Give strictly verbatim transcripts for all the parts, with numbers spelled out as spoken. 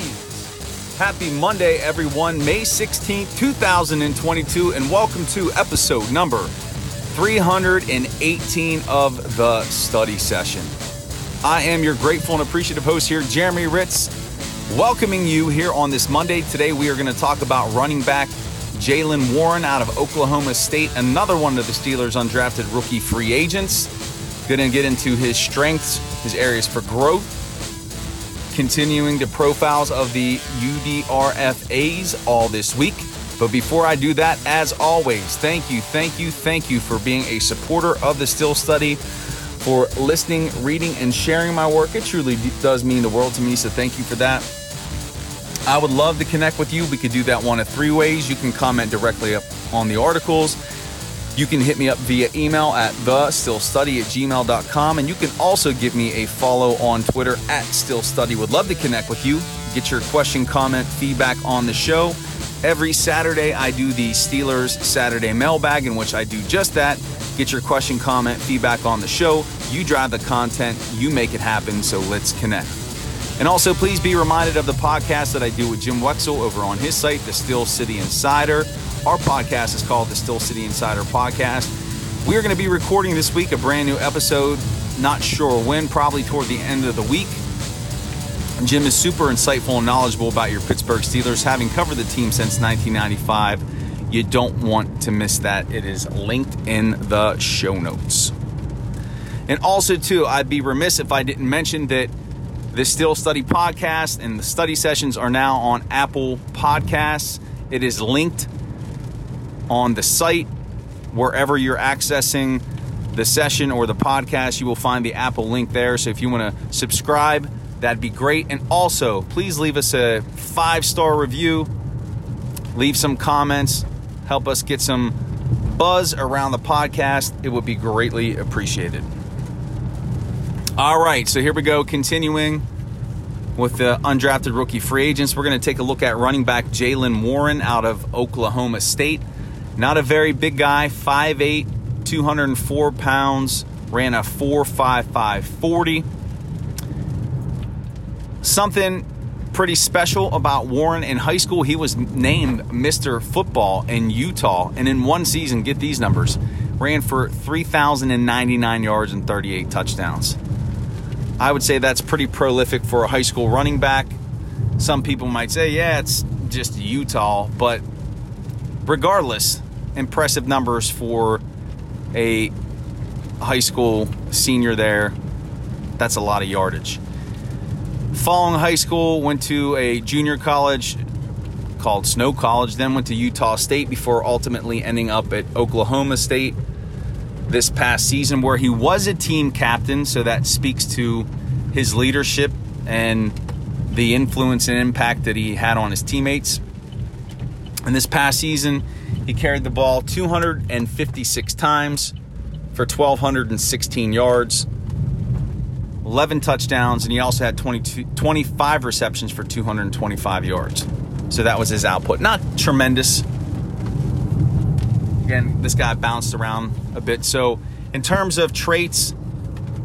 Studies. Happy Monday, everyone, May sixteenth, two thousand twenty-two, and welcome to episode number three hundred eighteen of The Study Session. I am your grateful and appreciative host here, Jeremy Hritz, welcoming you here on this Monday. Today, we are going to talk about running back Jaylen Warren out of Oklahoma State, another one of the Steelers' undrafted rookie free agents. Going to get into his strengths, his areas for growth, continuing the profiles of the U D R F As all this week. But before I do that, as always, thank you, thank you, thank you for being a supporter of The Steel Study, for listening, reading, and sharing my work. It truly does mean the world to me, so thank you for that. I would love to connect with you. We could do that one of three ways. You can comment directly up on the articles. You can hit me up via email at the steel study at gmail dot com, and you can also give me a follow on Twitter at Steel Study. Would love to connect with you, get your question, comment, feedback on the show. Every Saturday, I do the Steelers Saturday Mailbag, in which I do just that. Get your question, comment, feedback on the show. You drive the content. You make it happen, so let's connect. And also, please be reminded of the podcast that I do with Jim Wexell over on his site, The Steel City Insider. Our podcast is called The Steel City Insider Podcast. We are going to be recording this week a brand new episode, not sure when, probably toward the end of the week. Jim is super insightful and knowledgeable about your Pittsburgh Steelers, having covered the team since nineteen ninety-five. You don't want to miss that. It is linked in the show notes. And also, too, I'd be remiss if I didn't mention that the Steel Study Podcast and the study sessions are now on Apple Podcasts. It is linked on the site. Wherever you're accessing the session or the podcast, you will find the Apple link there. So if you want to subscribe, that'd be great. And also, please leave us a five-star review. Leave some comments. Help us get some buzz around the podcast. It would be greatly appreciated. All right, so here we go, continuing with the undrafted rookie free agents. We're going to take a look at running back Jaylen Warren out of Oklahoma State. Not a very big guy, five eight, two hundred four pounds, ran a four five five forty. Something pretty special about Warren in high school, he was named Mister Football in Utah, and in one season, get these numbers, ran for three thousand ninety-nine yards and thirty-eight touchdowns. I would say that's pretty prolific for a high school running back. Some people might say, yeah, it's just Utah, but regardless, impressive numbers for a high school senior there. That's a lot of yardage. Following high school, went to a junior college called Snow College, then went to Utah State before ultimately ending up at Oklahoma State this past season, where he was a team captain, so that speaks to his leadership and the influence and impact that he had on his teammates. And this past season, he carried the ball two hundred fifty-six times for one thousand two hundred sixteen yards, eleven touchdowns, and he also had twenty-two, twenty-five receptions for two hundred twenty-five yards. So that was his output. Not tremendous. Again, this guy bounced around a bit. So in terms of traits,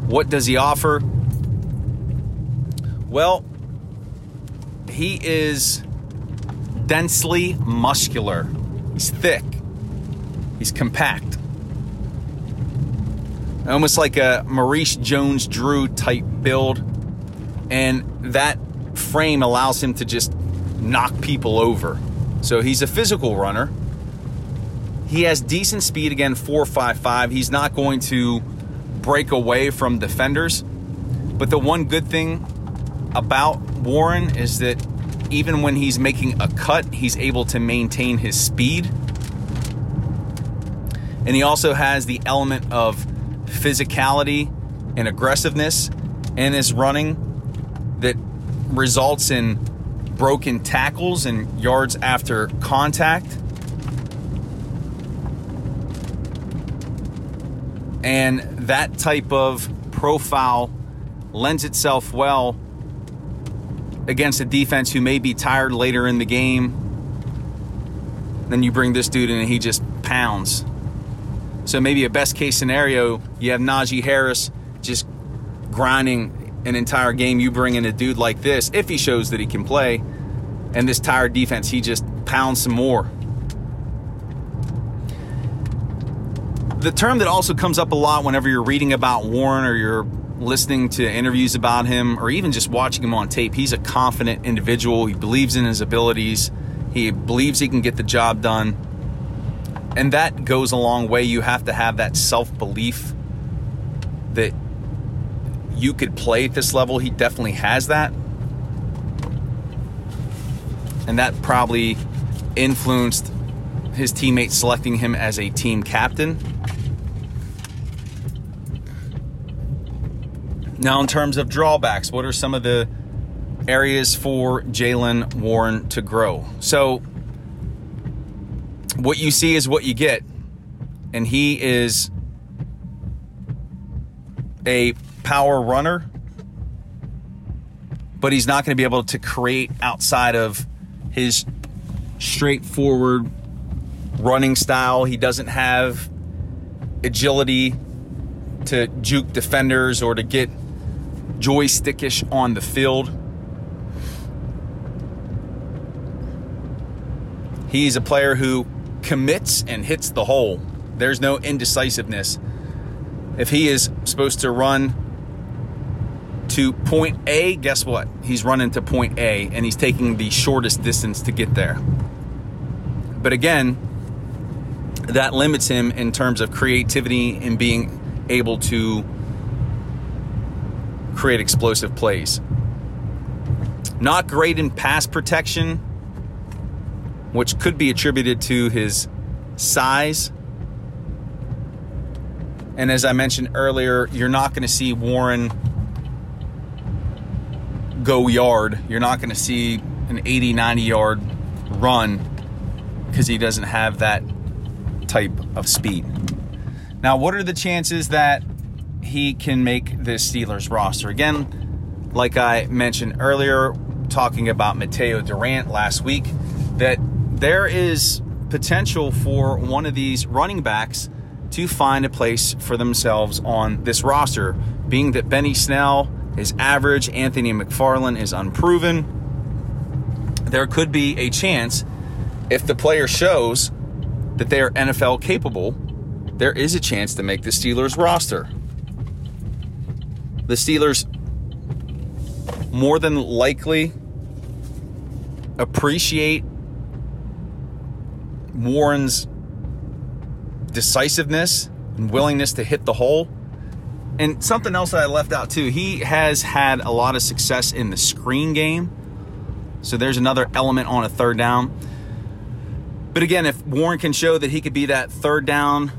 what does he offer? Well, he is densely muscular. He's thick. He's compact. Almost like a Maurice Jones-Drew type build. And that frame allows him to just knock people over. So he's a physical runner. He has decent speed, again, four five five. He's not going to break away from defenders. But the one good thing about Warren is that even when he's making a cut, he's able to maintain his speed. And he also has the element of physicality and aggressiveness in his running that results in broken tackles and yards after contact. And that type of profile lends itself well against a defense who may be tired later in the game. Then you bring this dude in and he just pounds. So maybe a best case scenario, you have Najee Harris just grinding an entire game, you bring in a dude like this, if he shows that he can play, and this tired defense, he just pounds some more. The term that also comes up a lot whenever you're reading about Warren or you're listening to interviews about him or even just watching him on tape, he's a confident individual. He believes in his abilities. He believes he can get the job done. And that goes a long way. You have to have that self-belief that you could play at this level. He definitely has that. And that probably influenced his teammates selecting him as a team captain. Now, in terms of drawbacks, what are some of the areas for Jaylen Warren to grow? So, what you see is what you get, and he is a power runner, but he's not going to be able to create outside of his straightforward running style. He doesn't have agility to juke defenders or to get joystickish on the field. He's a player who commits and hits the hole. There's no indecisiveness. If he is supposed to run to point A, guess what? He's running to point A, and he's taking the shortest distance to get there. But again, that limits him in terms of creativity and being able to create explosive plays. Not great in pass protection, which could be attributed to his size. And as I mentioned earlier, you're not going to see Warren go yard. You're not going to see an eighty, ninety yard run because he doesn't have that type of speed. Now, what are the chances that he can make this Steelers roster? Again, like I mentioned earlier, talking about Mateo Durant last week, that there is potential for one of these running backs to find a place for themselves on this roster, being that Benny Snell is average, Anthony McFarland is unproven. There could be a chance, if the player shows that they are N F L capable, there is a chance to make the Steelers roster. The Steelers more than likely appreciate Warren's decisiveness and willingness to hit the hole. And something else that I left out too, he has had a lot of success in the screen game. So there's another element on a third down. But again, if Warren can show that he could be that third down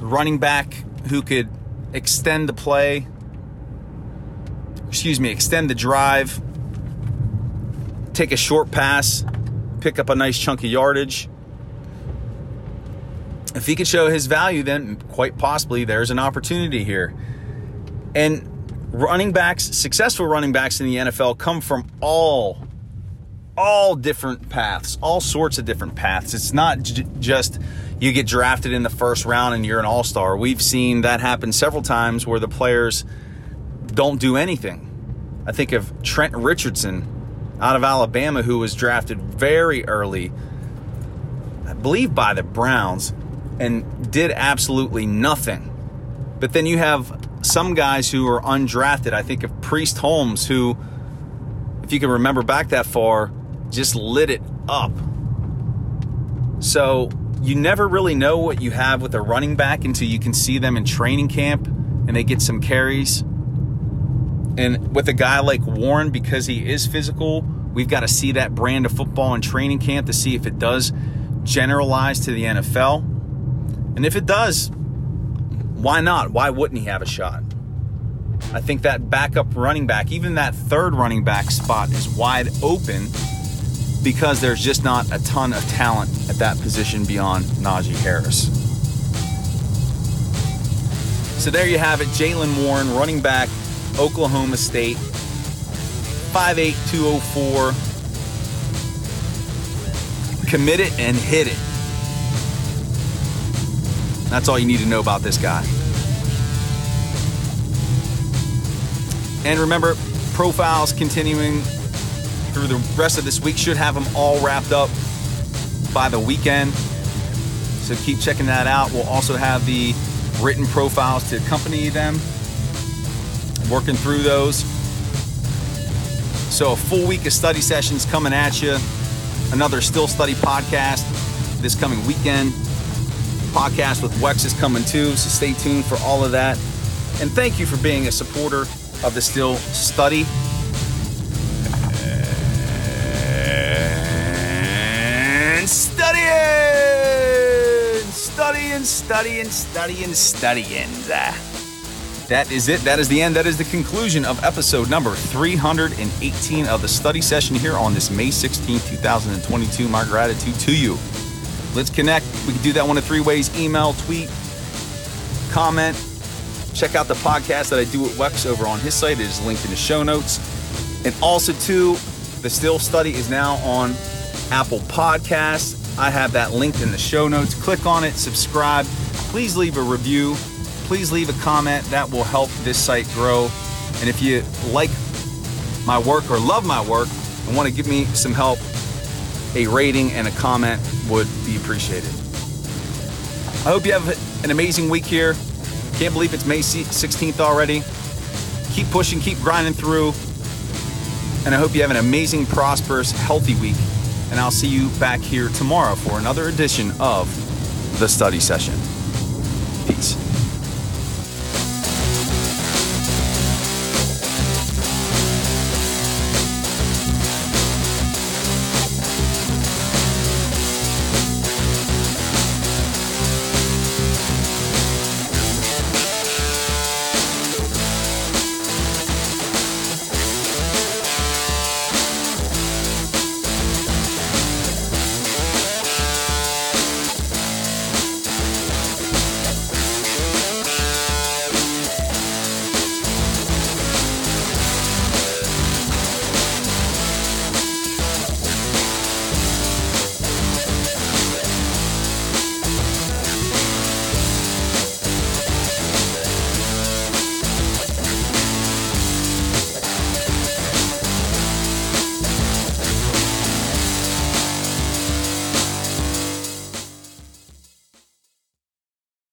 running back who could extend the play, excuse me, extend the drive, take a short pass, pick up a nice chunk of yardage. If he could show his value, then quite possibly there's an opportunity here. And running backs, successful running backs in the N F L come from all, all different paths, all sorts of different paths. It's not j- just... you get drafted in the first round and you're an all-star. We've seen that happen several times where the players don't do anything. I think of Trent Richardson out of Alabama, who was drafted very early, I believe by the Browns, and did absolutely nothing. But then you have some guys who are undrafted. I think of Priest Holmes, who, if you can remember back that far, just lit it up. So you never really know what you have with a running back until you can see them in training camp and they get some carries. And with a guy like Warren, because he is physical, we've got to see that brand of football in training camp to see if it does generalize to the N F L. And if it does, why not? Why wouldn't he have a shot? I think that backup running back, even that third running back spot, is wide open, because there's just not a ton of talent at that position beyond Najee Harris. So there you have it, Jaylen Warren, running back, Oklahoma State, five eight, two oh four. Commit it and hit it. That's all you need to know about this guy. And remember, profiles continuing through the rest of this week. Should have them all wrapped up by the weekend. So keep checking that out. We'll also have the written profiles to accompany them, working through those. So a full week of study sessions coming at you. Another Still Study podcast this coming weekend. Podcast with Wex is coming too, so stay tuned for all of that. And thank you for being a supporter of The Still Study. And studying! Studying, studying, studying, studying. That is it. That is the end. That is the conclusion of episode number three hundred eighteen of the study session here on this May sixteenth, twenty twenty-two. My gratitude to you. Let's connect. We can do that one of three ways: email, tweet, comment. Check out the podcast that I do with Wex over on his site. It is linked in the show notes. And also, too, the Still Study is now on Apple Podcasts. I have that linked in the show notes. Click on it, subscribe. Please leave a review. Please leave a comment. That will help this site grow. And if you like my work or love my work and want to give me some help, a rating and a comment would be appreciated. I hope you have an amazing week here. Can't believe it's May sixteenth already. Keep pushing, keep grinding through. And I hope you have an amazing, prosperous, healthy week. And I'll see you back here tomorrow for another edition of The Study Session. Peace.